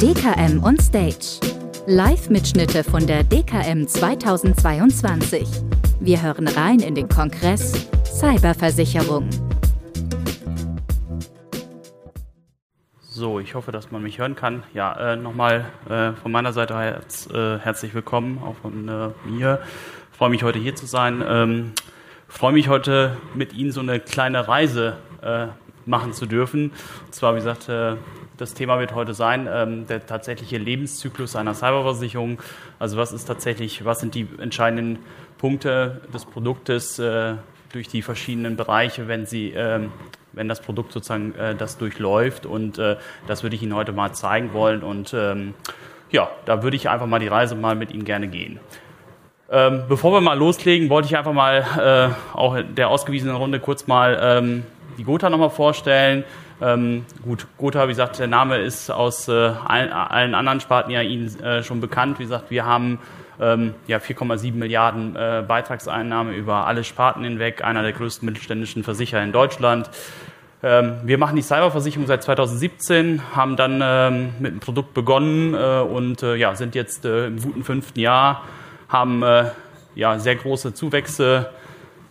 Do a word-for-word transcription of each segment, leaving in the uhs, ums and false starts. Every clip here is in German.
D K M on Stage. Live-Mitschnitte von der D K M zweitausendzweiundzwanzig. Wir hören rein in den Kongress Cyberversicherung. So, ich hoffe, dass man mich hören kann. Ja, äh, nochmal äh, von meiner Seite herz, äh, herzlich willkommen, auch von äh, mir. Ich freue mich, heute hier zu sein. Ähm, ich freue mich, heute mit Ihnen so eine kleine Reise äh, machen zu dürfen. Und zwar, wie gesagt, äh, das Thema wird heute sein, ähm, der tatsächliche Lebenszyklus einer Cyberversicherung. Also was ist tatsächlich, was sind die entscheidenden Punkte des Produktes äh, durch die verschiedenen Bereiche, wenn sie äh, wenn das Produkt sozusagen äh, das durchläuft, und äh, das würde ich Ihnen heute mal zeigen wollen, und ähm, ja, da würde ich einfach mal die Reise mal mit Ihnen gerne gehen. Ähm, bevor wir mal loslegen, wollte ich einfach mal äh, auch der ausgewiesenen Runde kurz mal ähm, die Gothaer nochmal vorstellen. Ähm, gut, Gothaer, wie gesagt, der Name ist aus äh, allen, allen anderen Sparten ja Ihnen äh, schon bekannt. Wie gesagt, wir haben Ähm, ja, vier Komma sieben Milliarden äh, Beitragseinnahmen über alle Sparten hinweg, einer der größten mittelständischen Versicherer in Deutschland. Ähm, wir machen die Cyberversicherung seit zweitausendsiebzehn, haben dann ähm, mit dem Produkt begonnen äh, und äh, ja, sind jetzt äh, im guten fünften Jahr, haben äh, ja, sehr große Zuwächse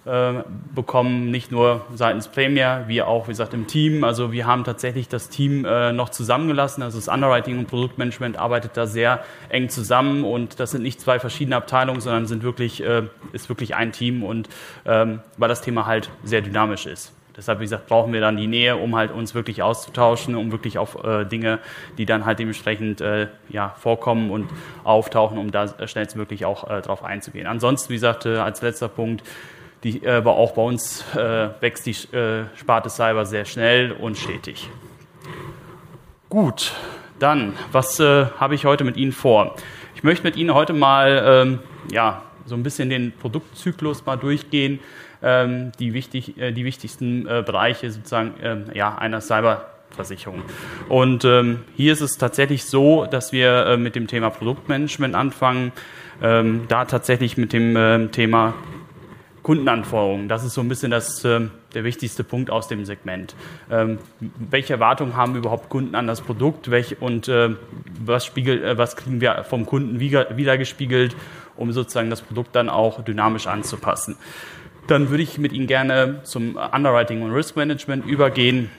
äh, bekommen, nicht nur seitens Premier, wie auch, wie gesagt, im Team. Also wir haben tatsächlich das Team äh, noch zusammengelassen. Also das Underwriting und Produktmanagement arbeitet da sehr eng zusammen, und das sind nicht zwei verschiedene Abteilungen, sondern sind wirklich, äh, ist wirklich ein Team, und ähm, weil das Thema halt sehr dynamisch ist. Deshalb, wie gesagt, brauchen wir dann die Nähe, um halt uns wirklich auszutauschen, um wirklich auf äh, Dinge, die dann halt dementsprechend äh, ja, vorkommen und auftauchen, um da schnellstmöglich auch äh, drauf einzugehen. Ansonsten, wie gesagt, äh, als letzter Punkt, Die, äh, auch bei uns äh, wächst die äh, Sparte Cyber sehr schnell und stetig. Gut, dann, was äh, habe ich heute mit Ihnen vor? Ich möchte mit Ihnen heute mal ähm, ja, so ein bisschen den Produktzyklus mal durchgehen, ähm, die, wichtig, äh, die wichtigsten äh, Bereiche sozusagen äh, ja, einer Cyberversicherung. Und ähm, hier ist es tatsächlich so, dass wir äh, mit dem Thema Produktmanagement anfangen, ähm, da tatsächlich mit dem äh, Thema Kundenanforderungen, das ist so ein bisschen das, äh, der wichtigste Punkt aus dem Segment. Ähm, welche Erwartungen haben überhaupt Kunden an das Produkt, welch, und äh, was, spiegelt, äh, was kriegen wir vom Kunden wiedergespiegelt, um sozusagen das Produkt dann auch dynamisch anzupassen. Dann würde ich mit Ihnen gerne zum Underwriting und Risk Management übergehen.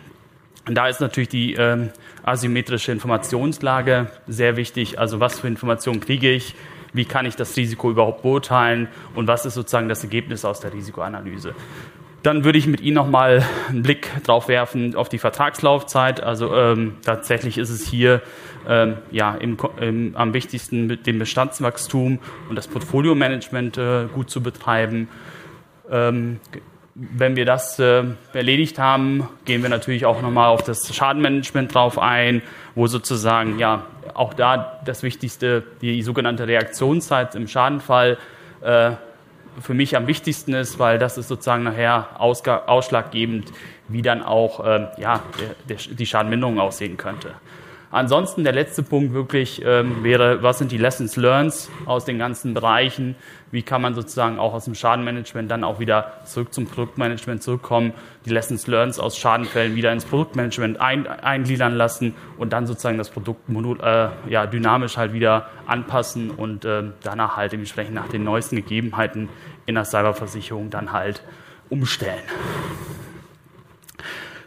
Da ist natürlich die äh, asymmetrische Informationslage sehr wichtig. Also was für Informationen kriege ich? Wie kann ich das Risiko überhaupt beurteilen, und was ist sozusagen das Ergebnis aus der Risikoanalyse? Dann würde ich mit Ihnen nochmal einen Blick drauf werfen auf die Vertragslaufzeit. Also ähm, tatsächlich ist es hier ähm, ja, im, im, am wichtigsten, mit dem Bestandswachstum und das Portfolio-Management äh, gut zu betreiben. Ähm, Wenn wir das äh, erledigt haben, gehen wir natürlich auch nochmal auf das Schadenmanagement drauf ein, wo sozusagen ja auch da das Wichtigste, die sogenannte Reaktionszeit im Schadenfall äh, für mich am wichtigsten ist, weil das ist sozusagen nachher ausg- ausschlaggebend, wie dann auch äh, ja, der, der, die Schadenminderung aussehen könnte. Ansonsten der letzte Punkt wirklich ähm, wäre, was sind die Lessons Learned aus den ganzen Bereichen? Wie kann man sozusagen auch aus dem Schadenmanagement dann auch wieder zurück zum Produktmanagement zurückkommen, die Lessons Learned aus Schadenfällen wieder ins Produktmanagement ein, eingliedern lassen und dann sozusagen das Produkt äh, ja, dynamisch halt wieder anpassen und äh, danach halt dementsprechend nach den neuesten Gegebenheiten in der Cyberversicherung dann halt umstellen.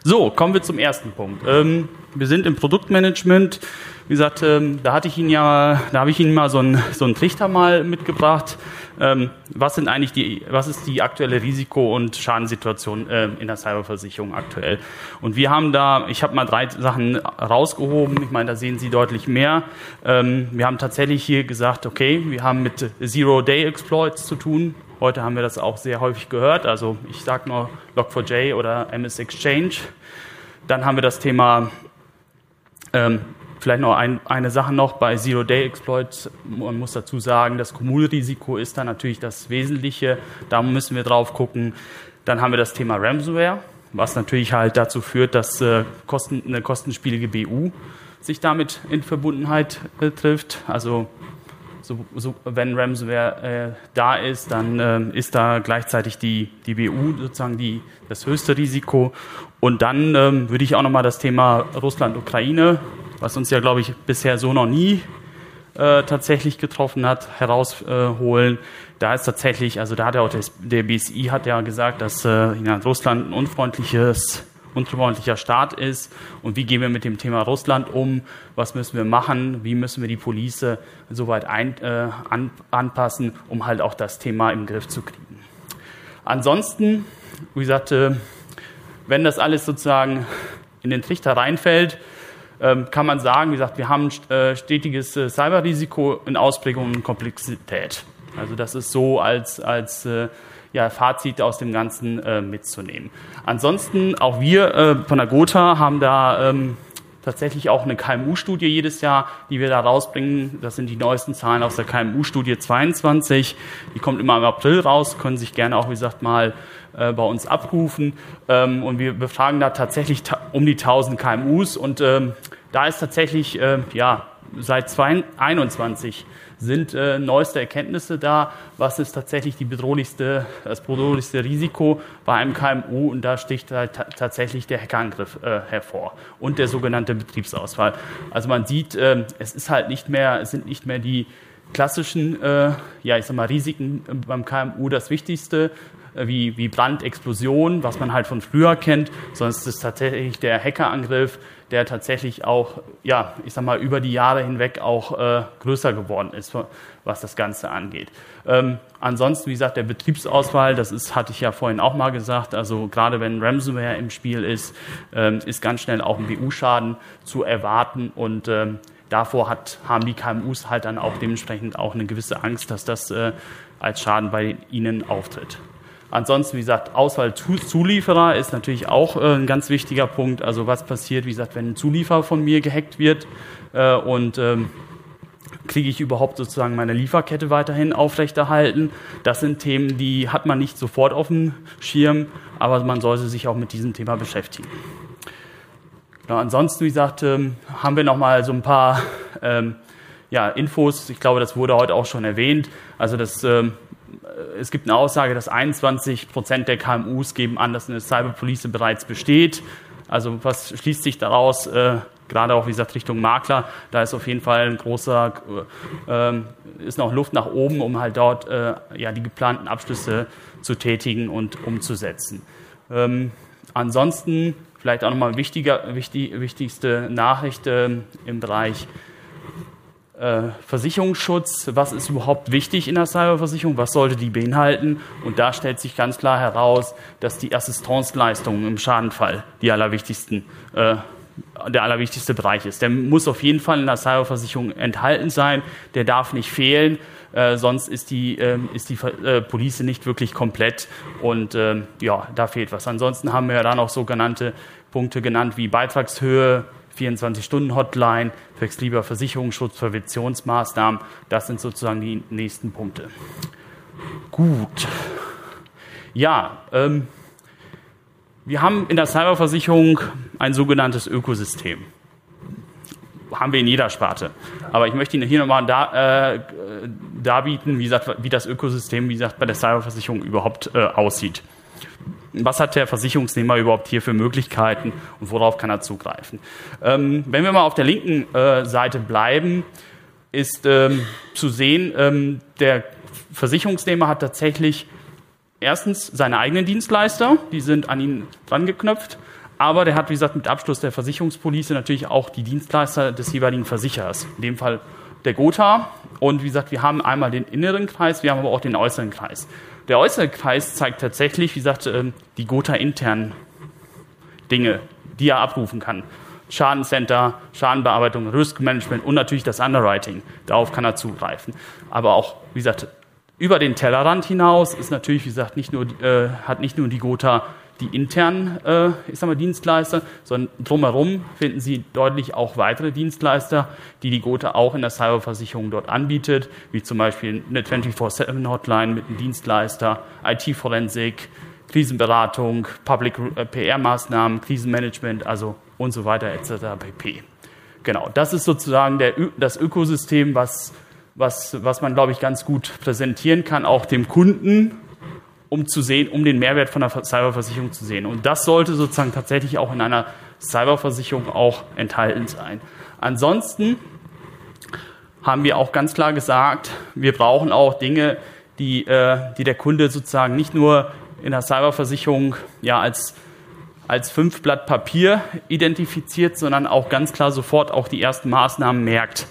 So, kommen wir zum ersten Punkt. Ähm, wir sind im Produktmanagement. Wie gesagt, ähm, da hatte ich Ihnen ja, da habe ich Ihnen mal so einen, so einen Trichter mal mitgebracht. Ähm, was sind eigentlich die, was ist die aktuelle Risiko- und Schadenssituation äh, in der Cyberversicherung aktuell? Und wir haben da, ich habe mal drei Sachen rausgehoben. Ich meine, da sehen Sie deutlich mehr. Ähm, wir haben tatsächlich hier gesagt, okay, wir haben mit Zero Day Exploits zu tun. Heute haben wir das auch sehr häufig gehört, also ich sage nur Log four J oder M S Exchange. Dann haben wir das Thema, ähm, vielleicht noch ein, eine Sache noch, bei Zero-Day-Exploits, man muss dazu sagen, das Cumulrisiko ist da natürlich das Wesentliche, da müssen wir drauf gucken. Dann haben wir das Thema Ransomware, was natürlich halt dazu führt, dass äh, Kosten, eine kostenspielige B U sich damit in Verbundenheit äh, trifft, also So, so, wenn Ransomware äh, da ist, dann ähm, ist da gleichzeitig die, die B U sozusagen die, das höchste Risiko. Und dann ähm, würde ich auch nochmal das Thema Russland-Ukraine was uns ja, glaube ich, bisher so noch nie äh, tatsächlich getroffen hat, herausholen. Äh, da ist tatsächlich, also da hat ja auch das, der B S I hat ja gesagt, dass äh, Russland ein unfreundliches unfreundlicher Staat ist und wie gehen wir mit dem Thema Russland um, was müssen wir machen, wie müssen wir die Police soweit ein, äh, an, anpassen, um halt auch das Thema im Griff zu kriegen. Ansonsten, wie gesagt, äh, wenn das alles sozusagen in den Trichter reinfällt, äh, kann man sagen, wie gesagt, wir haben ein äh, stetiges äh, Cyberrisiko in Ausprägung und Komplexität. Also das ist so als, als äh, ja, Fazit aus dem Ganzen äh, mitzunehmen. Ansonsten, auch wir äh, von der Gothaer haben da ähm, tatsächlich auch eine K M U-Studie jedes Jahr, die wir da rausbringen. Das sind die neuesten Zahlen aus der K M U-Studie zweiundzwanzig. Die kommt immer im April raus, können sich gerne auch, wie gesagt, mal äh, bei uns abrufen. Ähm, und wir befragen da tatsächlich ta- um die tausend K M Us. Und ähm, da ist tatsächlich, äh, ja, seit zweitausendeinundzwanzig sind äh, neueste Erkenntnisse da, was ist tatsächlich die bedrohlichste, das bedrohlichste Risiko bei einem K M U, und da sticht halt t- tatsächlich der Hackerangriff äh, hervor und der sogenannte Betriebsausfall. Also man sieht, äh, es ist halt nicht mehr, es sind nicht mehr die klassischen, äh, ja ich sag mal Risiken beim K M U das Wichtigste, äh, wie, wie Brand, Explosion, was man halt von früher kennt, sondern es ist tatsächlich der Hackerangriff, der tatsächlich auch, ja, ich sag mal, über die Jahre hinweg auch äh, größer geworden ist, was das Ganze angeht. Ähm, ansonsten, wie gesagt, der Betriebsausfall, das ist, hatte ich ja vorhin auch mal gesagt, also gerade wenn Ransomware im Spiel ist, ähm, ist ganz schnell auch ein B U-Schaden zu erwarten, und ähm, davor hat, haben die K M Us halt dann auch dementsprechend auch eine gewisse Angst, dass das äh, als Schaden bei ihnen auftritt. Ansonsten, wie gesagt, Auswahl Zulieferer ist natürlich auch äh, ein ganz wichtiger Punkt. Also was passiert, wie gesagt, wenn ein Zulieferer von mir gehackt wird äh, und ähm, kriege ich überhaupt sozusagen meine Lieferkette weiterhin aufrechterhalten? Das sind Themen, die hat man nicht sofort auf dem Schirm, aber man sollte sich auch mit diesem Thema beschäftigen. Ja, ansonsten, wie gesagt, ähm, haben wir nochmal so ein paar ähm, ja, Infos. Ich glaube, das wurde heute auch schon erwähnt. Also das... Ähm, Es gibt eine Aussage, dass einundzwanzig Prozent der K M Us geben an, dass eine Cyberpolice bereits besteht. Also was schließt sich daraus? Äh, gerade auch, wie gesagt, Richtung Makler. Da ist auf jeden Fall ein großer, äh, ist noch Luft nach oben, um halt dort äh, ja, die geplanten Abschlüsse zu tätigen und umzusetzen. Ähm, ansonsten vielleicht auch nochmal wichtiger, wichtig, wichtigste Nachricht äh, im Bereich Versicherungsschutz, was ist überhaupt wichtig in der Cyberversicherung, was sollte die beinhalten, und da stellt sich ganz klar heraus, dass die Assistenzleistungen im Schadenfall die allerwichtigsten, äh, der allerwichtigste Bereich ist. Der muss auf jeden Fall in der Cyberversicherung enthalten sein, der darf nicht fehlen, äh, sonst ist die, äh, ist die äh, Police nicht wirklich komplett, und äh, ja, da fehlt was. Ansonsten haben wir ja dann auch sogenannte Punkte genannt wie Beitragshöhe, vierundzwanzig-Stunden-Hotline, Flexibler Versicherungsschutz, Präventionsmaßnahmen. Das sind sozusagen die nächsten Punkte. Gut. Ja, ähm, wir haben in der Cyberversicherung ein sogenanntes Ökosystem. Haben wir in jeder Sparte. Aber ich möchte Ihnen hier nochmal da, äh, darbieten, wie, gesagt, wie das Ökosystem wie gesagt, bei der Cyberversicherung überhaupt äh, aussieht. Was hat der Versicherungsnehmer überhaupt hier für Möglichkeiten und worauf kann er zugreifen? Ähm, wenn wir mal auf der linken äh, Seite bleiben, ist ähm, zu sehen, ähm, der Versicherungsnehmer hat tatsächlich erstens seine eigenen Dienstleister, die sind an ihn dran geknöpft, aber der hat, wie gesagt, mit Abschluss der Versicherungspolice natürlich auch die Dienstleister des jeweiligen Versicherers, in dem Fall der Gothaer. Und wie gesagt, wir haben einmal den inneren Kreis, wir haben aber auch den äußeren Kreis. Der äußere Kreis zeigt tatsächlich, wie gesagt, die Gothaer-internen Dinge, die er abrufen kann. Schadencenter, Schadenbearbeitung, Riskmanagement und natürlich das Underwriting. Darauf kann er zugreifen. Aber auch, wie gesagt, über den Tellerrand hinaus ist natürlich, wie gesagt, nicht nur, äh, hat nicht nur die Gothaer die internen äh, ich sag mal Dienstleister, sondern drumherum finden Sie deutlich auch weitere Dienstleister, die die Gothaer auch in der Cyberversicherung dort anbietet, wie zum Beispiel eine vierundzwanzig-sieben-Hotline mit einem Dienstleister, I T-Forensik, Krisenberatung, Public-P R-Maßnahmen, Krisenmanagement, also und so weiter et cetera pp. Genau, das ist sozusagen der, das Ökosystem, was, was, was man, glaube ich, ganz gut präsentieren kann, auch dem Kunden, um zu sehen, um den Mehrwert von der Cyberversicherung zu sehen. Und das sollte sozusagen tatsächlich auch in einer Cyberversicherung auch enthalten sein. Ansonsten haben wir auch ganz klar gesagt, wir brauchen auch Dinge, die, äh, die der Kunde sozusagen nicht nur in der Cyberversicherung ja als als fünf Blatt Papier identifiziert, sondern auch ganz klar sofort auch die ersten Maßnahmen merkt,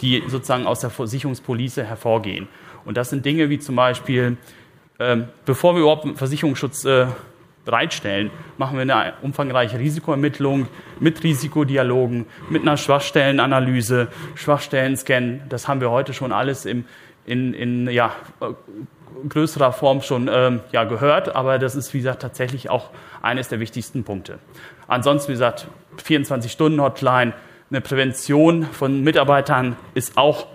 die sozusagen aus der Versicherungspolice hervorgehen. Und das sind Dinge wie zum Beispiel, ähm, bevor wir überhaupt Versicherungsschutz äh, bereitstellen, machen wir eine umfangreiche Risikoermittlung mit Risikodialogen, mit einer Schwachstellenanalyse, Schwachstellen-Scan. Das haben wir heute schon alles im, in, in ja, größerer Form schon ähm, ja, gehört, aber das ist, wie gesagt, tatsächlich auch eines der wichtigsten Punkte. Ansonsten, wie gesagt, vierundzwanzig-Stunden-Hotline, eine Prävention von Mitarbeitern ist auch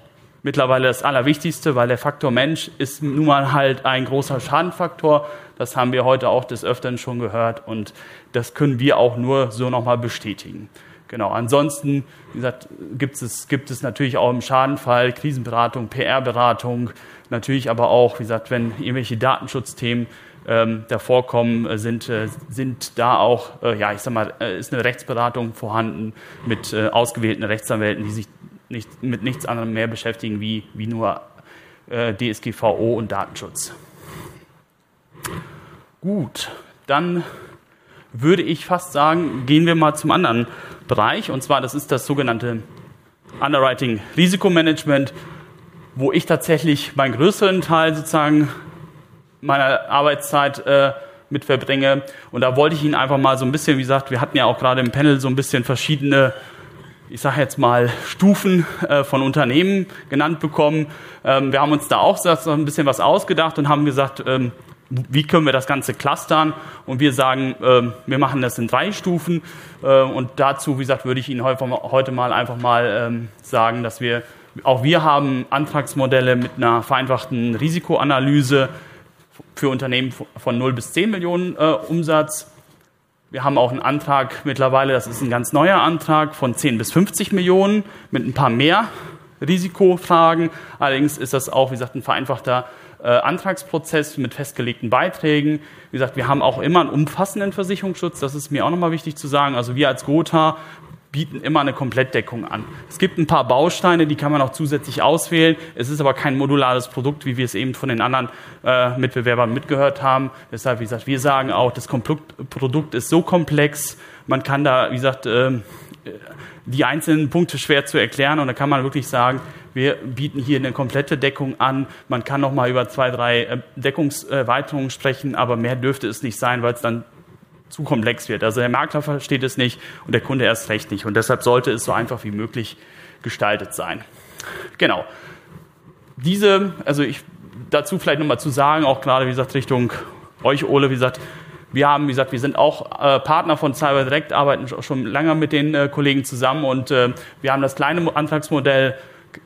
mittlerweile das Allerwichtigste, weil der Faktor Mensch ist nun mal halt ein großer Schadenfaktor. Das haben wir heute auch des Öfteren schon gehört und das können wir auch nur so nochmal bestätigen. Genau, ansonsten, wie gesagt, gibt es, gibt es natürlich auch im Schadenfall Krisenberatung, P R-Beratung, natürlich aber auch, wie gesagt, wenn irgendwelche Datenschutzthemen ähm, da vorkommen, äh, sind, äh, sind da auch, äh, ja, ich sag mal, äh, ist eine Rechtsberatung vorhanden mit äh, ausgewählten Rechtsanwälten, die sich nicht, mit nichts anderem mehr beschäftigen wie, wie nur äh, D S G V O und Datenschutz. Gut, dann würde ich fast sagen, gehen wir mal zum anderen Bereich, und zwar das ist das sogenannte Underwriting Risikomanagement, wo ich tatsächlich meinen größeren Teil sozusagen meiner Arbeitszeit äh, mit verbringe. Und da wollte ich Ihnen einfach mal so ein bisschen, wie gesagt, wir hatten ja auch gerade im Panel so ein bisschen verschiedene, ich sage jetzt mal, Stufen äh, von Unternehmen genannt bekommen. Ähm, wir haben uns da auch so ein bisschen was ausgedacht und haben gesagt, ähm, wie können wir das Ganze clustern? Und wir sagen, wir machen das in drei Stufen. Und dazu, wie gesagt, würde ich Ihnen heute mal einfach mal sagen, dass wir, auch wir haben Antragsmodelle mit einer vereinfachten Risikoanalyse für Unternehmen von null bis zehn Millionen Umsatz. Wir haben auch einen Antrag mittlerweile, das ist ein ganz neuer Antrag, von zehn bis fünfzig Millionen mit ein paar mehr Risikofragen. Allerdings ist das auch, wie gesagt, ein vereinfachter Äh, Antragsprozess mit festgelegten Beiträgen. Wie gesagt, wir haben auch immer einen umfassenden Versicherungsschutz. Das ist mir auch nochmal wichtig zu sagen. Also wir als Gothaer bieten immer eine Komplettdeckung an. Es gibt ein paar Bausteine, die kann man auch zusätzlich auswählen. Es ist aber kein modulares Produkt, wie wir es eben von den anderen äh, Mitbewerbern mitgehört haben. Deshalb, wie gesagt, wir sagen auch, das Produkt ist so komplex, man kann da, wie gesagt, äh, die einzelnen Punkte schwer zu erklären, und da kann man wirklich sagen, wir bieten hier eine komplette Deckung an. Man kann noch mal über zwei, drei Deckungserweiterungen sprechen, aber mehr dürfte es nicht sein, weil es dann zu komplex wird. Also der Makler versteht es nicht und der Kunde erst recht nicht. Und deshalb sollte es so einfach wie möglich gestaltet sein. Genau. Diese, also ich dazu vielleicht noch mal zu sagen, auch gerade, wie gesagt, Richtung euch, Ole, wie gesagt, wir haben, wie gesagt, wir sind auch äh, Partner von CyberDirekt, arbeiten schon lange mit den äh, Kollegen zusammen, und äh, wir haben das kleine Antragsmodell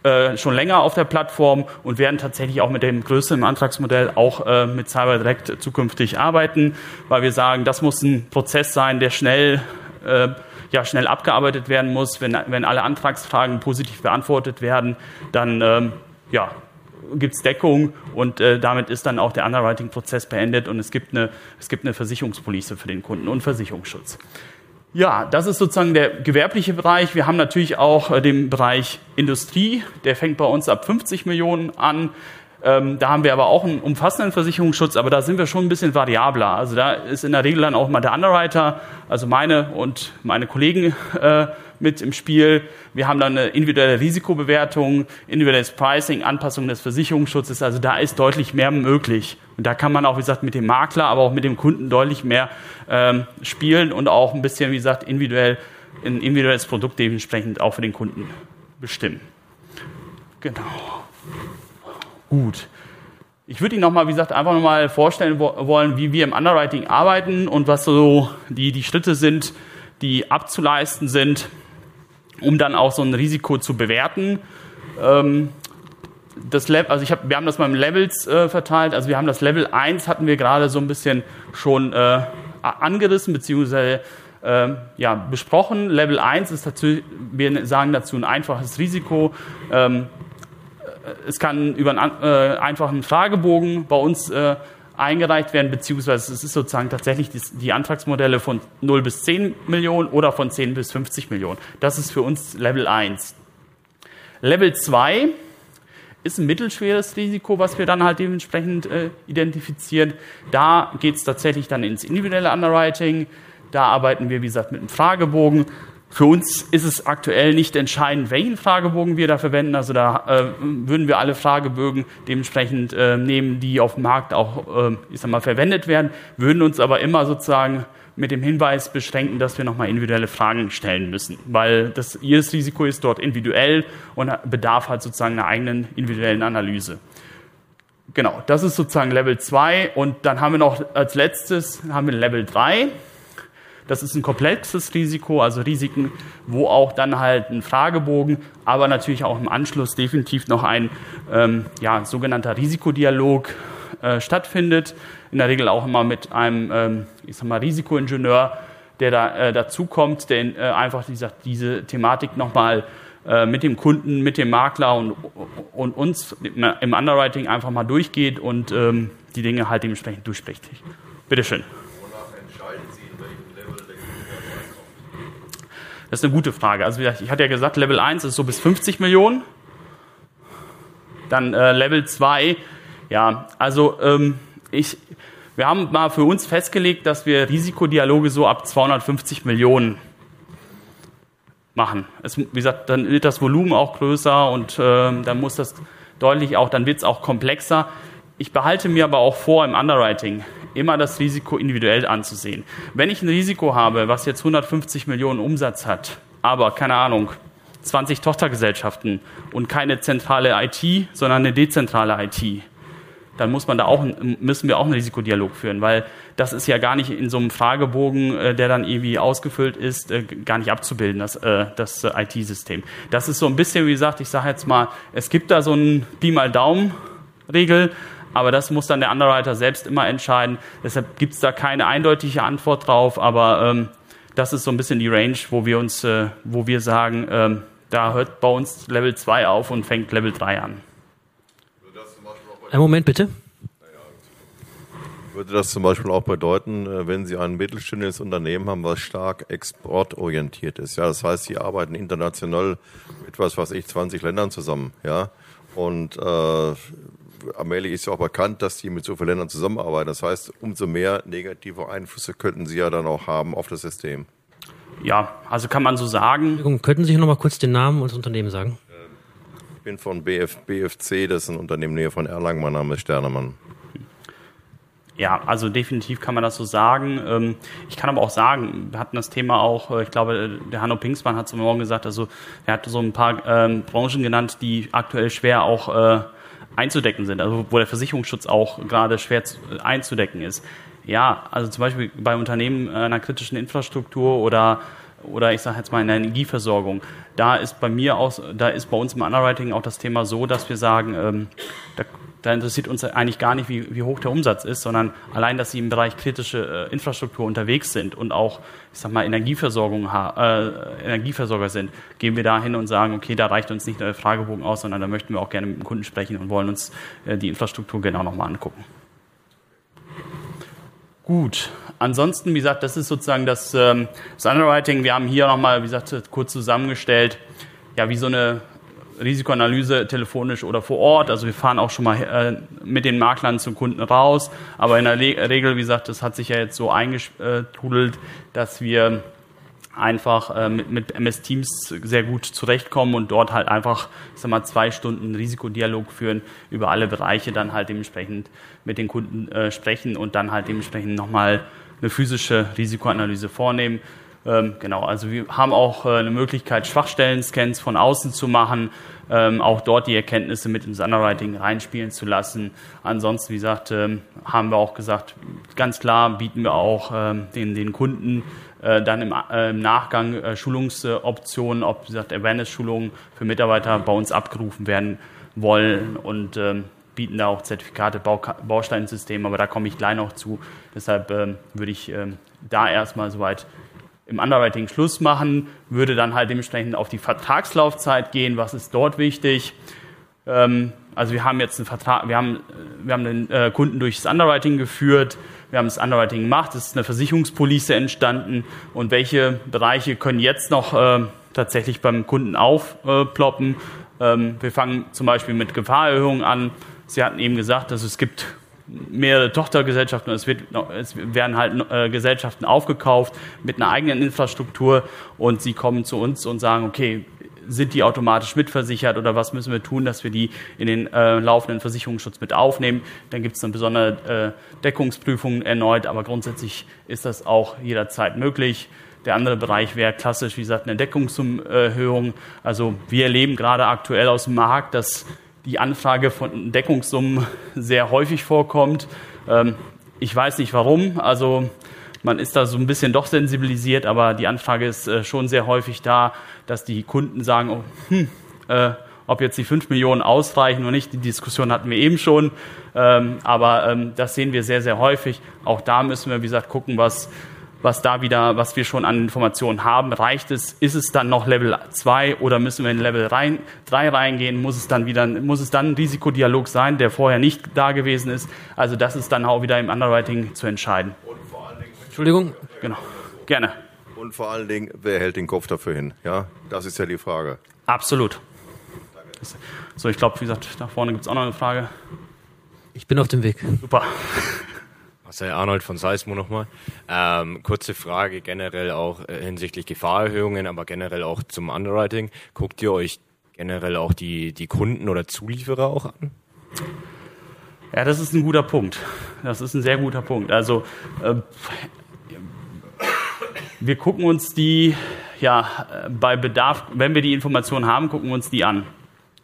äh, schon länger auf der Plattform und werden tatsächlich auch mit dem größeren Antragsmodell auch äh, mit CyberDirekt zukünftig arbeiten, weil wir sagen, das muss ein Prozess sein, der schnell, äh, ja, schnell abgearbeitet werden muss. Wenn, wenn alle Antragsfragen positiv beantwortet werden, dann ähm, ja, gibt es Deckung, und äh, damit ist dann auch der Underwriting-Prozess beendet und es gibt eine, es gibt eine Versicherungspolice für den Kunden und Versicherungsschutz. Ja, das ist sozusagen der gewerbliche Bereich. Wir haben natürlich auch äh, den Bereich Industrie, der fängt bei uns ab fünfzig Millionen an. Ähm, da haben wir aber auch einen umfassenden Versicherungsschutz, aber da sind wir schon ein bisschen variabler. Also da ist in der Regel dann auch mal der Underwriter, also meine und meine Kollegen äh, mit im Spiel. Wir haben dann eine individuelle Risikobewertung, individuelles Pricing, Anpassung des Versicherungsschutzes. Also da ist deutlich mehr möglich. Und da kann man auch, wie gesagt, mit dem Makler, aber auch mit dem Kunden deutlich mehr ähm, spielen und auch ein bisschen, wie gesagt, individuell ein individuelles Produkt dementsprechend auch für den Kunden bestimmen. Genau. Gut. Ich würde Ihnen nochmal, wie gesagt, einfach nochmal vorstellen wo- wollen, wie wir im Underwriting arbeiten und was so die, die Schritte sind, die abzuleisten sind, um dann auch so ein Risiko zu bewerten. Ähm, das Le- also ich hab, wir haben das mal in Levels äh, verteilt. Also wir haben das Level eins, hatten wir gerade so ein bisschen schon äh, angerissen, beziehungsweise äh, ja, besprochen. Level eins ist dazu, wir sagen dazu, ein einfaches Risiko. Ähm, Es kann über einen äh, einfachen Fragebogen bei uns äh, eingereicht werden, beziehungsweise es ist sozusagen tatsächlich die, die Antragsmodelle von null bis zehn Millionen oder von zehn bis fünfzig Millionen. Das ist für uns Level eins. Level zwei ist ein mittelschweres Risiko, was wir dann halt dementsprechend äh, identifizieren. Da geht es tatsächlich dann ins individuelle Underwriting. Da arbeiten wir, wie gesagt, mit einem Fragebogen. Für uns ist es aktuell nicht entscheidend, welchen Fragebogen wir da verwenden. Also da äh, würden wir alle Fragebögen dementsprechend äh, nehmen, die auf dem Markt auch, äh, ich sag mal, verwendet werden, würden uns aber immer sozusagen mit dem Hinweis beschränken, dass wir nochmal individuelle Fragen stellen müssen, weil das, jedes Risiko ist dort individuell und bedarf halt sozusagen einer eigenen individuellen Analyse. Genau, das ist sozusagen Level zwei, und dann haben wir noch als letztes haben wir Level drei. Das ist ein komplexes Risiko, also Risiken, wo auch dann halt ein Fragebogen, aber natürlich auch im Anschluss definitiv noch ein ähm, ja, sogenannter Risikodialog äh, stattfindet. In der Regel auch immer mit einem ähm, ich sag mal, Risikoingenieur, der da äh, dazukommt, der äh, einfach wie gesagt, diese Thematik nochmal äh, mit dem Kunden, mit dem Makler und, und uns im Underwriting einfach mal durchgeht und ähm, die Dinge halt dementsprechend durchspricht. Bitteschön. Das ist eine gute Frage. Also ich hatte ja gesagt, Level eins ist so bis fünfzig Millionen. Dann äh, Level zwei, ja, also ähm, ich, wir haben mal für uns festgelegt, dass wir Risikodialoge so ab zweihundertfünfzig Millionen machen. Es, wie gesagt, dann wird das Volumen auch größer und äh, dann muss das deutlich auch, dann wird es auch komplexer. Ich behalte mir aber auch vor, im Underwriting immer das Risiko individuell anzusehen. Wenn ich ein Risiko habe, was jetzt hundertfünfzig Millionen Umsatz hat, aber, keine Ahnung, zwanzig Tochtergesellschaften und keine zentrale I T, sondern eine dezentrale I T, dann muss man da auch, müssen wir auch einen Risikodialog führen, weil das ist ja gar nicht in so einem Fragebogen, der dann irgendwie ausgefüllt ist, gar nicht abzubilden, das, das I T-System. Das ist so ein bisschen, wie gesagt, ich sage jetzt mal, es gibt da so einen Pi mal Daumen-Regel, aber das muss dann der Underwriter selbst immer entscheiden. Deshalb gibt es da keine eindeutige Antwort drauf. Aber ähm, das ist so ein bisschen die Range, wo wir uns, äh, wo wir sagen, ähm, da hört bei uns Level zwei auf und fängt Level drei an. Einen Moment bitte. Würde das zum Beispiel auch bedeuten, wenn Sie ein mittelständisches Unternehmen haben, was stark exportorientiert ist? Ja, das heißt, Sie arbeiten international mit was weiß ich, zwanzig Ländern zusammen. Ja, und äh, allmählich ist ja auch bekannt, dass die mit so vielen Ländern zusammenarbeiten. Das heißt, umso mehr negative Einflüsse könnten sie ja dann auch haben auf das System. Ja, also kann man so sagen. Könnten Sie noch mal kurz den Namen und das Unternehmen sagen? Ich bin von B F C, das ist ein Unternehmen näher von Erlangen. Mein Name ist Sternemann. Ja, also definitiv kann man das so sagen. Ich kann aber auch sagen, wir hatten das Thema auch, ich glaube, der Hanno Pinksmann hat es am Morgen gesagt, also er hat so ein paar ähm, Branchen genannt, die aktuell schwer auch äh, einzudecken sind, also wo der Versicherungsschutz auch gerade schwer einzudecken ist. Ja, also zum Beispiel bei Unternehmen einer kritischen Infrastruktur oder, oder ich sage jetzt mal in der Energieversorgung, da ist bei mir auch, da ist bei uns im Underwriting auch das Thema so, dass wir sagen, ähm, da, da interessiert uns eigentlich gar nicht, wie, wie hoch der Umsatz ist, sondern allein, dass sie im Bereich kritische äh, Infrastruktur unterwegs sind und auch, ich sag mal, Energieversorgung, äh, Energieversorger sind, gehen wir da hin und sagen, okay, da reicht uns nicht der Fragebogen aus, sondern da möchten wir auch gerne mit dem Kunden sprechen und wollen uns äh, die Infrastruktur genau nochmal angucken. Gut, ansonsten, wie gesagt, das ist sozusagen das, ähm, das Underwriting. Wir haben hier nochmal, wie gesagt, kurz zusammengestellt, ja, wie so eine Risikoanalyse telefonisch oder vor Ort. Also wir fahren auch schon mal äh, mit den Maklern zum Kunden raus. Aber in der Le- Regel, wie gesagt, das hat sich ja jetzt so eingetrudelt, dass wir einfach äh, mit, mit M S Teams sehr gut zurechtkommen und dort halt einfach, ich sag mal, zwei Stunden Risikodialog führen, über alle Bereiche dann halt dementsprechend mit den Kunden äh, sprechen und dann halt dementsprechend nochmal eine physische Risikoanalyse vornehmen. Genau, also wir haben auch eine Möglichkeit, Schwachstellen-Scans von außen zu machen, auch dort die Erkenntnisse mit ins Underwriting reinspielen zu lassen. Ansonsten, wie gesagt, haben wir auch gesagt, ganz klar bieten wir auch den, den Kunden dann im, im Nachgang Schulungsoptionen, ob, wie gesagt, Awareness-Schulungen für Mitarbeiter bei uns abgerufen werden wollen und bieten da auch Zertifikate, Bausteinsysteme, aber da komme ich gleich noch zu. Deshalb würde ich da erstmal soweit im Underwriting Schluss machen, würde dann halt dementsprechend auf die Vertragslaufzeit gehen, was ist dort wichtig. Ähm, Also wir haben jetzt einen Vertrag, wir haben, wir haben den äh, Kunden durchs Underwriting geführt, wir haben das Underwriting gemacht, es ist eine Versicherungspolice entstanden und welche Bereiche können jetzt noch äh, tatsächlich beim Kunden aufploppen. Äh, ähm, wir fangen zum Beispiel mit Gefahrerhöhungen an. Sie hatten eben gesagt, dass es gibt mehrere Tochtergesellschaften, es, wird, es werden halt äh, Gesellschaften aufgekauft mit einer eigenen Infrastruktur und sie kommen zu uns und sagen, okay, sind die automatisch mitversichert oder was müssen wir tun, dass wir die in den äh, laufenden Versicherungsschutz mit aufnehmen. Dann gibt es eine besondere äh, Deckungsprüfung erneut, aber grundsätzlich ist das auch jederzeit möglich. Der andere Bereich wäre klassisch, wie gesagt, eine Deckungssummenerhöhung. Also wir erleben gerade aktuell aus dem Markt, dass die Anfrage von Deckungssummen sehr häufig vorkommt. Ähm, ich weiß nicht warum, also man ist da so ein bisschen doch sensibilisiert, aber die Anfrage ist äh, schon sehr häufig da, dass die Kunden sagen, oh, hm, äh, ob jetzt die fünf Millionen ausreichen oder nicht, die Diskussion hatten wir eben schon, ähm, aber ähm, das sehen wir sehr, sehr häufig. Auch da müssen wir, wie gesagt, gucken, was, was da wieder, was wir schon an Informationen haben. Reicht es, ist es dann noch Level zwei oder müssen wir in Level drei reingehen? Muss es dann wieder, muss es dann ein Risikodialog sein, der vorher nicht da gewesen ist? Also das ist dann auch wieder im Underwriting zu entscheiden. Entschuldigung? Genau, gerne. Und vor allen Dingen, wer hält den Kopf dafür hin? Ja, das ist ja die Frage. Absolut. Danke. So, ich glaube, wie gesagt, da vorne gibt es auch noch eine Frage. Ich bin auf dem Weg. Super. Marcel Arnold von Seismo nochmal. Ähm, kurze Frage generell auch hinsichtlich Gefahrerhöhungen, aber generell auch zum Underwriting. Guckt ihr euch generell auch die, die Kunden oder Zulieferer auch an? Ja, das ist ein guter Punkt. Das ist ein sehr guter Punkt. Also, äh, wir gucken uns die, ja, bei Bedarf, wenn wir die Informationen haben, gucken wir uns die an.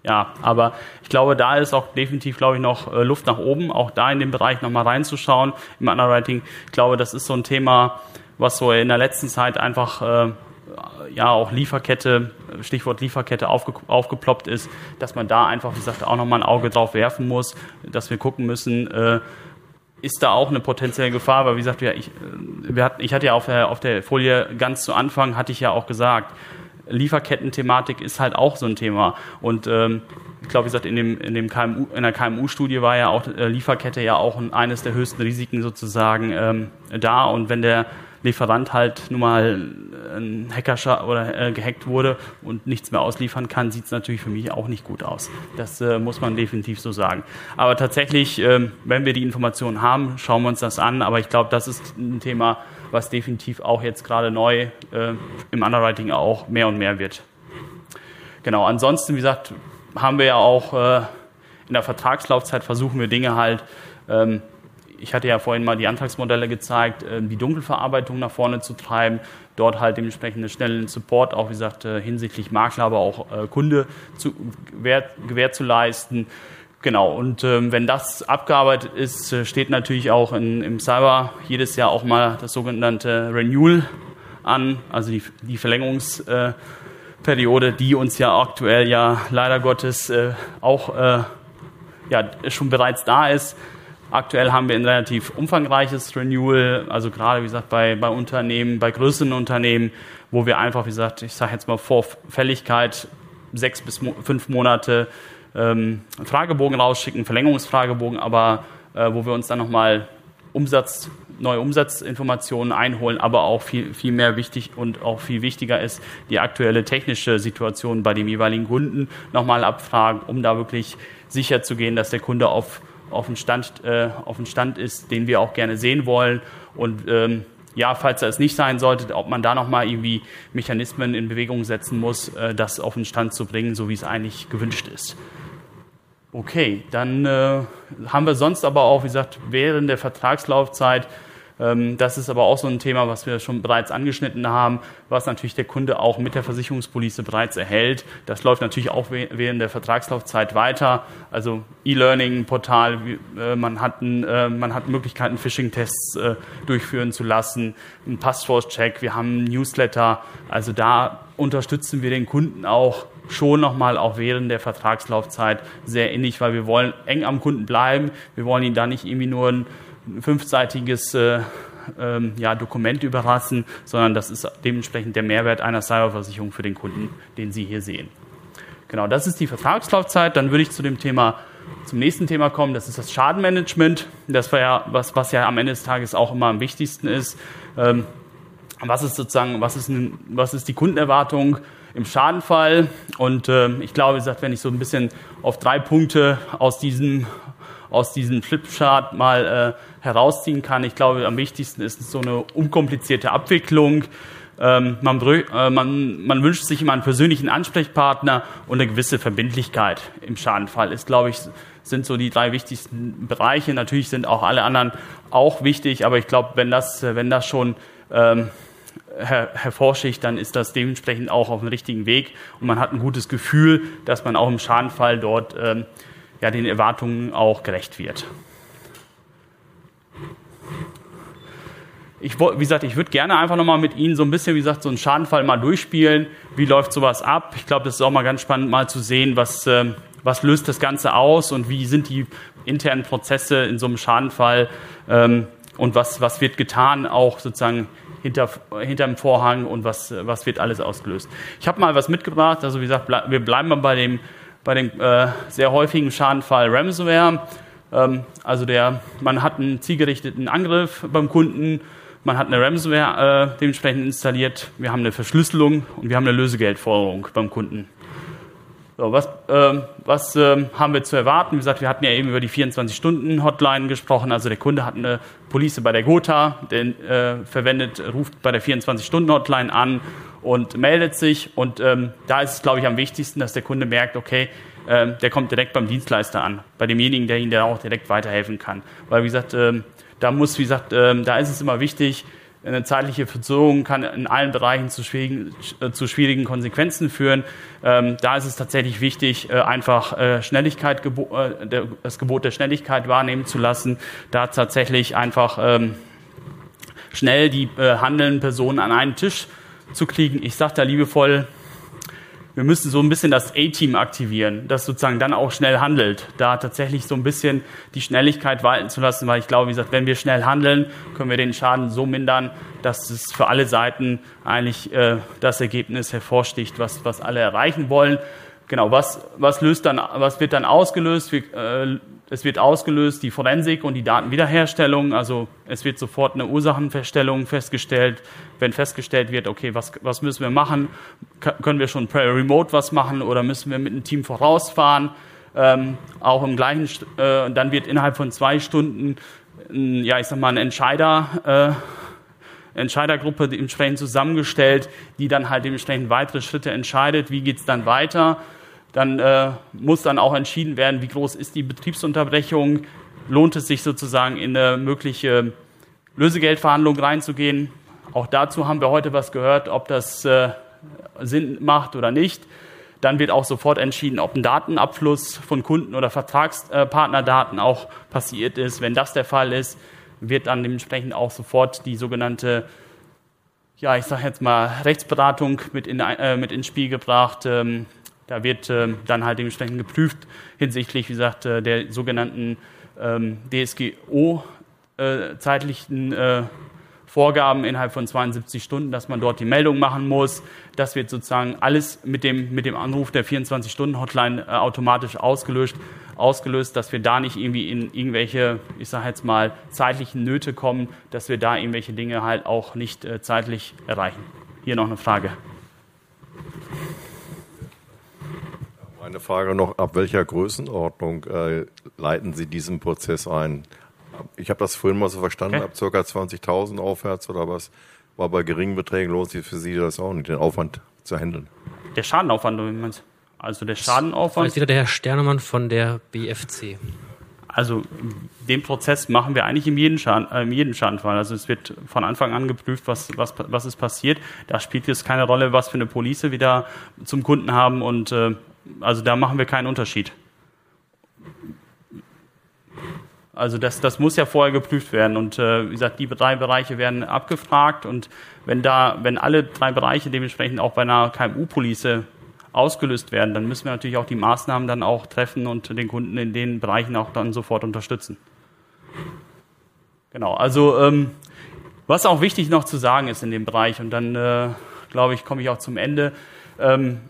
Ja, aber ich glaube, da ist auch definitiv, glaube ich, noch Luft nach oben, auch da in den Bereich nochmal reinzuschauen im Underwriting. Ich glaube, das ist so ein Thema, was so in der letzten Zeit einfach, äh, ja, auch Lieferkette, Stichwort Lieferkette aufge, aufgeploppt ist, dass man da einfach, wie gesagt, auch nochmal ein Auge drauf werfen muss, dass wir gucken müssen, äh, ist da auch eine potenzielle Gefahr, weil wie gesagt, wir, ich, wir hatten, ich hatte ja auf der, auf der Folie ganz zu Anfang, hatte ich ja auch gesagt, Lieferketten-Thematik ist halt auch so ein Thema und ähm, ich glaube, wie gesagt, in, dem, in, dem K M U, in der K M U-Studie war ja auch äh, Lieferkette ja auch eines der höchsten Risiken sozusagen ähm, da und wenn der Lieferant halt nun mal ein Hacker oder äh, gehackt wurde und nichts mehr ausliefern kann, sieht es natürlich für mich auch nicht gut aus. Das äh, muss man definitiv so sagen. Aber tatsächlich, ähm, wenn wir die Informationen haben, schauen wir uns das an. Aber ich glaube, das ist ein Thema, was definitiv auch jetzt gerade neu äh, im Underwriting auch mehr und mehr wird. Genau, ansonsten, wie gesagt, haben wir ja auch äh, in der Vertragslaufzeit versuchen wir Dinge halt, ähm, ich hatte ja vorhin mal die Antragsmodelle gezeigt, die Dunkelverarbeitung nach vorne zu treiben, dort halt dementsprechend schnellen Support, auch wie gesagt, hinsichtlich Makler, aber auch Kunde zu, gewähr, gewähr zu leisten. Genau, und wenn das abgearbeitet ist, steht natürlich auch in, im Cyber jedes Jahr auch mal das sogenannte Renewal an, also die, die Verlängerungsperiode, die uns ja aktuell ja leider Gottes auch ja, schon bereits da ist. Aktuell haben wir ein relativ umfangreiches Renewal, also gerade wie gesagt bei, bei Unternehmen, bei größeren Unternehmen, wo wir einfach, wie gesagt, ich sage jetzt mal vor Fälligkeit sechs bis mo- fünf Monate ähm, Fragebogen rausschicken, Verlängerungsfragebogen, aber äh, wo wir uns dann nochmal Umsatz, neue Umsatzinformationen einholen, aber auch viel, viel mehr wichtig und auch viel wichtiger ist, die aktuelle technische Situation bei dem jeweiligen Kunden nochmal abfragen, um da wirklich sicher zu gehen, dass der Kunde auf auf dem Stand, äh, auf dem Stand ist, den wir auch gerne sehen wollen. Und ähm, ja, falls das nicht sein sollte, ob man da nochmal irgendwie Mechanismen in Bewegung setzen muss, äh, das auf den Stand zu bringen, so wie es eigentlich gewünscht ist. Okay, dann äh, haben wir sonst aber auch, wie gesagt, während der Vertragslaufzeit, ähm, das ist aber auch so ein Thema, was wir schon bereits angeschnitten haben, was natürlich der Kunde auch mit der Versicherungspolice bereits erhält. Das läuft natürlich auch während der Vertragslaufzeit weiter. Also E-Learning-Portal, man hat, ein, man hat Möglichkeiten, Phishing-Tests durchführen zu lassen, einen Passwort-Check, wir haben einen Newsletter. Also da unterstützen wir den Kunden auch schon nochmal auch während der Vertragslaufzeit sehr ähnlich, weil wir wollen eng am Kunden bleiben. Wir wollen ihn da nicht irgendwie nur ein fünfseitiges äh, ähm, ja, Dokument überrassen, sondern das ist dementsprechend der Mehrwert einer Cyberversicherung für den Kunden, den Sie hier sehen. Genau, das ist die Vertragslaufzeit. Dann würde ich zu dem Thema zum nächsten Thema kommen, das ist das Schadenmanagement. Das war ja was, was ja am Ende des Tages auch immer am wichtigsten ist. Ähm, was ist sozusagen, was ist, ein, was ist die Kundenerwartung im Schadenfall? Und ähm, ich glaube, wie gesagt, wenn ich so ein bisschen auf drei Punkte aus diesem aus diesem Flipchart mal äh, herausziehen kann, ich glaube, am wichtigsten ist so eine unkomplizierte Abwicklung. Ähm, man, äh, man, man wünscht sich immer einen persönlichen Ansprechpartner und eine gewisse Verbindlichkeit im Schadenfall. Ist, glaube ich, sind so die drei wichtigsten Bereiche. Natürlich sind auch alle anderen auch wichtig, aber ich glaube, wenn das, wenn das schon ähm, her- hervorsticht, dann ist das dementsprechend auch auf dem richtigen Weg und man hat ein gutes Gefühl, dass man auch im Schadenfall dort ähm, ja, den Erwartungen auch gerecht wird. Ich, wie gesagt, ich würde gerne einfach nochmal mit Ihnen so ein bisschen, wie gesagt, so einen Schadenfall mal durchspielen. Wie läuft sowas ab? Ich glaube, das ist auch mal ganz spannend, mal zu sehen, was, äh, was löst das Ganze aus und wie sind die internen Prozesse in so einem Schadenfall ähm, und was, was wird getan, auch sozusagen hinter, hinterm Vorhang und was, was wird alles ausgelöst. Ich habe mal was mitgebracht. Also wie gesagt, ble- wir bleiben mal bei dem, bei dem äh, sehr häufigen Schadenfall Ransomware. Ähm, also der, man hat einen zielgerichteten Angriff beim Kunden. Man hat eine Ransomware äh, dementsprechend installiert, wir haben eine Verschlüsselung und wir haben eine Lösegeldforderung beim Kunden. So, was äh, was äh, haben wir zu erwarten? Wie gesagt, wir hatten ja eben über die vierundzwanzig-Stunden-Hotline gesprochen. Also der Kunde hat eine Police bei der Gothaer, der äh, verwendet, ruft bei der vierundzwanzig-Stunden-Hotline an und meldet sich. Und ähm, da ist es, glaube ich, am wichtigsten, dass der Kunde merkt, okay, äh, der kommt direkt beim Dienstleister an, bei demjenigen, der Ihnen da auch direkt weiterhelfen kann. Weil, wie gesagt, äh, Da muss, wie gesagt, ähm, da ist es immer wichtig, eine zeitliche Verzögerung kann in allen Bereichen zu schwierigen, äh, zu schwierigen Konsequenzen führen. Ähm, da ist es tatsächlich wichtig, äh, einfach äh, Schnelligkeit, gebo- äh, der, das Gebot der Schnelligkeit wahrnehmen zu lassen. Da tatsächlich einfach ähm, schnell die äh, handelnden Personen an einen Tisch zu kriegen. Ich sage da liebevoll, wir müssen so ein bisschen das A-Team aktivieren, das sozusagen dann auch schnell handelt, da tatsächlich so ein bisschen die Schnelligkeit walten zu lassen, weil ich glaube, wie gesagt, wenn wir schnell handeln, können wir den Schaden so mindern, dass es für alle Seiten eigentlich äh, das Ergebnis hervorsticht, was, was alle erreichen wollen. Genau, was, was, löst dann, was wird dann ausgelöst? Wir, äh, es wird ausgelöst die Forensik und die Datenwiederherstellung. Also es wird sofort eine Ursachenfeststellung festgestellt. Wenn festgestellt wird, okay, was, was müssen wir machen? K- können wir schon per Remote was machen oder müssen wir mit einem Team vorausfahren? Ähm, auch im gleichen, äh, dann wird innerhalb von zwei Stunden, äh, ja, ich sag mal, ein Entscheider, äh, Entscheidergruppe dementsprechend zusammengestellt, die dann halt dementsprechend weitere Schritte entscheidet. Wie geht's dann weiter? Dann äh, muss dann auch entschieden werden, wie groß ist die Betriebsunterbrechung, lohnt es sich sozusagen in eine mögliche Lösegeldverhandlung reinzugehen. Auch dazu haben wir heute was gehört, ob das äh, Sinn macht oder nicht. Dann wird auch sofort entschieden, ob ein Datenabfluss von Kunden- oder Vertragspartnerdaten äh, auch passiert ist. Wenn das der Fall ist, wird dann dementsprechend auch sofort die sogenannte, ja, ich sage jetzt mal, Rechtsberatung mit, in, äh, mit ins Spiel gebracht. Ähm, Da wird ähm, dann halt dementsprechend geprüft hinsichtlich, wie gesagt, äh, der sogenannten ähm, D S G V O-zeitlichen äh, äh, Vorgaben innerhalb von zweiundsiebzig Stunden, dass man dort die Meldung machen muss. Das wird sozusagen alles mit dem, mit dem Anruf der vierundzwanzig-Stunden-Hotline äh, automatisch ausgelöst, ausgelöst, dass wir da nicht irgendwie in irgendwelche, ich sage jetzt mal, zeitlichen Nöte kommen, dass wir da irgendwelche Dinge halt auch nicht äh, zeitlich erreichen. Hier noch eine Frage. Eine Frage noch, ab welcher Größenordnung äh, leiten Sie diesen Prozess ein? Ich habe das vorhin mal so verstanden, okay. Ab ca. zwanzigtausend aufwärts oder was, aber bei geringen Beträgen lohnt sich für Sie das auch nicht, den Aufwand zu handeln. Der Schadenaufwand, wenn man es, also der Schadenaufwand. Das ist wieder der Herr Sternemann von der B F C. Also den Prozess machen wir eigentlich in jedem Schaden, äh, in jedem Schadenfall. Also es wird von Anfang an geprüft, was, was, was ist passiert. Da spielt jetzt keine Rolle, was für eine Police wir da zum Kunden haben und äh, also da machen wir keinen Unterschied. Also das, das muss ja vorher geprüft werden und äh, wie gesagt, die drei Bereiche werden abgefragt und wenn da, wenn alle drei Bereiche dementsprechend auch bei einer K M U-Police ausgelöst werden, dann müssen wir natürlich auch die Maßnahmen dann auch treffen und den Kunden in den Bereichen auch dann sofort unterstützen. Genau, also ähm, was auch wichtig noch zu sagen ist in dem Bereich und dann äh, glaube ich, komme ich auch zum Ende. Ähm,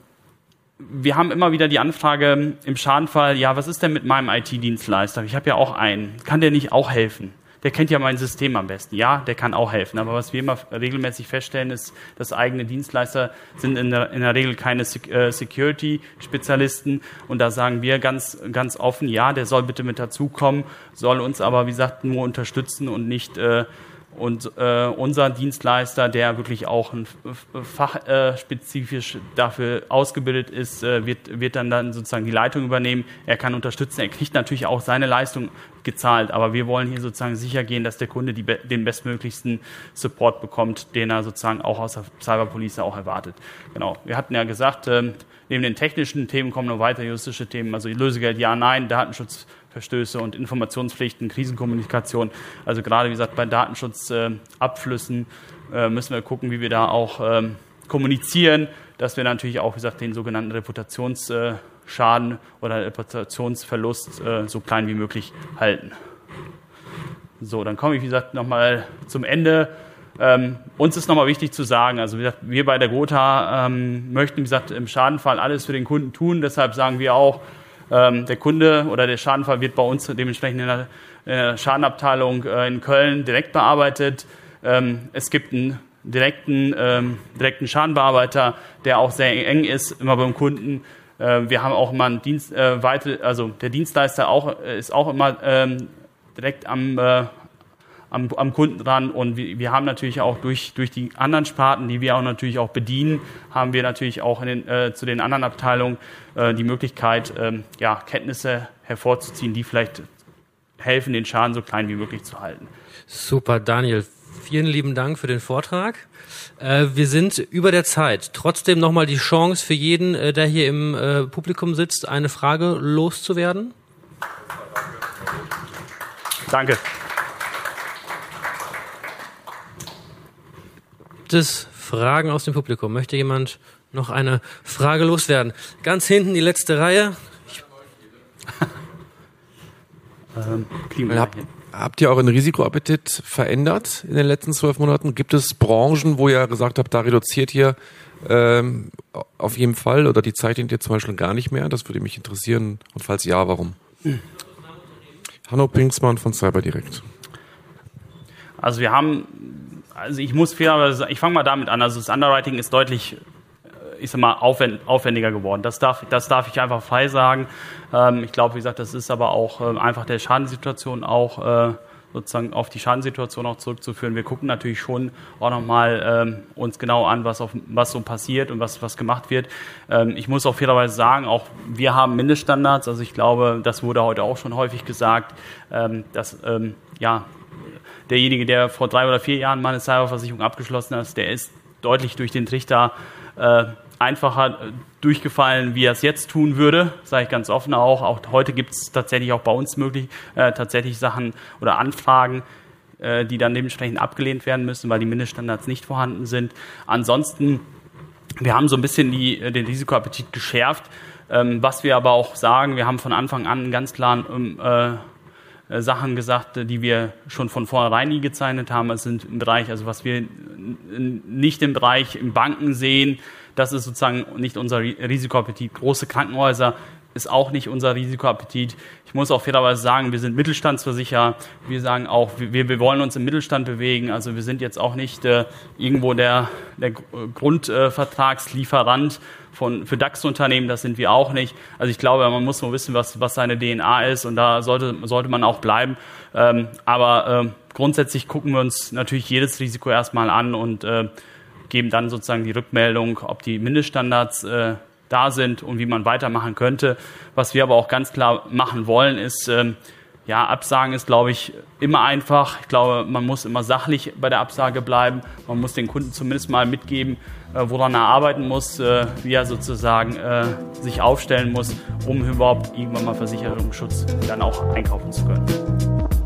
wir haben immer wieder die Anfrage im Schadenfall, ja, was ist denn mit meinem I T-Dienstleister? Ich habe ja auch einen. Kann der nicht auch helfen? Der kennt ja mein System am besten. Ja, der kann auch helfen. Aber was wir immer regelmäßig feststellen, ist, dass eigene Dienstleister sind in der, in der Regel keine Security-Spezialisten. Und da sagen wir ganz, ganz offen, ja, der soll bitte mit dazukommen, soll uns aber, wie gesagt, nur unterstützen und nicht äh, und äh, unser Dienstleister, der wirklich auch ein fachspezifisch äh, dafür ausgebildet ist, äh, wird, wird dann, dann sozusagen die Leitung übernehmen. Er kann unterstützen, er kriegt natürlich auch seine Leistung gezahlt, aber wir wollen hier sozusagen sicher gehen, dass der Kunde die, den bestmöglichsten Support bekommt, den er sozusagen auch aus der Cyberpolice auch erwartet. Genau, wir hatten ja gesagt, ähm, neben den technischen Themen kommen noch weitere juristische Themen, also Lösegeld ja, nein, Datenschutz, Verstöße und Informationspflichten, Krisenkommunikation. Also gerade, wie gesagt, bei Datenschutzabflüssen äh, äh, müssen wir gucken, wie wir da auch ähm, kommunizieren, dass wir natürlich auch, wie gesagt, den sogenannten Reputationsschaden äh, oder Reputationsverlust äh, so klein wie möglich halten. So, dann komme ich, wie gesagt, nochmal zum Ende. Ähm, uns ist nochmal wichtig zu sagen, also wie gesagt, wir bei der Gothaer ähm, möchten, wie gesagt, im Schadenfall alles für den Kunden tun. Deshalb sagen wir auch, Ähm, der Kunde oder der Schadenfall wird bei uns dementsprechend in der, in der Schadenabteilung äh, in Köln direkt bearbeitet. Ähm, es gibt einen direkten, ähm, direkten Schadenbearbeiter, der auch sehr eng ist, immer beim Kunden. Äh, wir haben auch immer einen Dienst, äh, weite, also der Dienstleister auch, ist auch immer ähm, direkt am, äh, am, am Kunden dran. Und wir, wir haben natürlich auch durch, durch die anderen Sparten, die wir auch natürlich auch bedienen, haben wir natürlich auch in den, äh, zu den anderen Abteilungen die Möglichkeit, ähm, ja, Kenntnisse hervorzuziehen, die vielleicht helfen, den Schaden so klein wie möglich zu halten. Super, Daniel. Vielen lieben Dank für den Vortrag. Äh, wir sind über der Zeit. Trotzdem nochmal die Chance für jeden, äh, der hier im äh, Publikum sitzt, eine Frage loszuwerden. Danke. Gibt es Fragen aus dem Publikum? Möchte jemand noch eine Frage loswerden? Ganz hinten die letzte Reihe. ähm, Hab, habt ihr euren Risikoappetit verändert in den letzten zwölf Monaten? Gibt es Branchen, wo ihr gesagt habt, da reduziert ihr ähm, auf jeden Fall oder die zeichnet ihr zum Beispiel gar nicht mehr? Das würde mich interessieren. Und falls ja, warum? Hm. Hanno Pinksmann von CyberDirekt. Also wir haben, also ich muss fairerweise sagen, ich fange mal damit an. Also das Underwriting ist deutlich ich sag mal, aufwend, aufwendiger geworden. Das darf, das darf ich einfach frei sagen. Ähm, ich glaube, wie gesagt, das ist aber auch äh, einfach der Schadenssituation auch äh, sozusagen auf die Schadenssituation auch zurückzuführen. Wir gucken natürlich schon auch nochmal ähm, uns genau an, was, auf, was so passiert und was, was gemacht wird. Ähm, ich muss auch fairerweise sagen, auch wir haben Mindeststandards. Also ich glaube, das wurde heute auch schon häufig gesagt, ähm, dass, ähm, ja, derjenige, der vor drei oder vier Jahren mal eine Cyberversicherung abgeschlossen hat, der ist deutlich durch den Trichter äh, einfacher durchgefallen, wie er es jetzt tun würde, sage ich ganz offen auch. Auch heute gibt es tatsächlich auch bei uns möglich äh, tatsächlich Sachen oder Anfragen, äh, die dann dementsprechend abgelehnt werden müssen, weil die Mindeststandards nicht vorhanden sind. Ansonsten, wir haben so ein bisschen die, den Risikoappetit geschärft. Ähm, was wir aber auch sagen, wir haben von Anfang an einen ganz klaren äh, Sachen gesagt, die wir schon von vornherein nie gezeichnet haben. Es sind im Bereich, also was wir nicht im Bereich im Banken sehen, das ist sozusagen nicht unser Risikoappetit. Große Krankenhäuser ist auch nicht unser Risikoappetit. Ich muss auch fairerweise sagen, wir sind Mittelstandsversicherer. Wir sagen auch, wir, wir wollen uns im Mittelstand bewegen. Also wir sind jetzt auch nicht äh, irgendwo der, der Grundvertragslieferant von, für DAX-Unternehmen. Das sind wir auch nicht. Also ich glaube, man muss nur wissen, was, was seine D N A ist. Und da sollte, sollte man auch bleiben. Ähm, aber äh, grundsätzlich gucken wir uns natürlich jedes Risiko erstmal an und äh, geben dann sozusagen die Rückmeldung, ob die Mindeststandards äh, da sind und wie man weitermachen könnte. Was wir aber auch ganz klar machen wollen, ist, ähm, ja, Absagen ist, glaube ich, immer einfach. Ich glaube, man muss immer sachlich bei der Absage bleiben. Man muss den Kunden zumindest mal mitgeben, äh, woran er arbeiten muss, äh, wie er sozusagen äh, sich aufstellen muss, um überhaupt irgendwann mal Versicherungsschutz dann auch einkaufen zu können.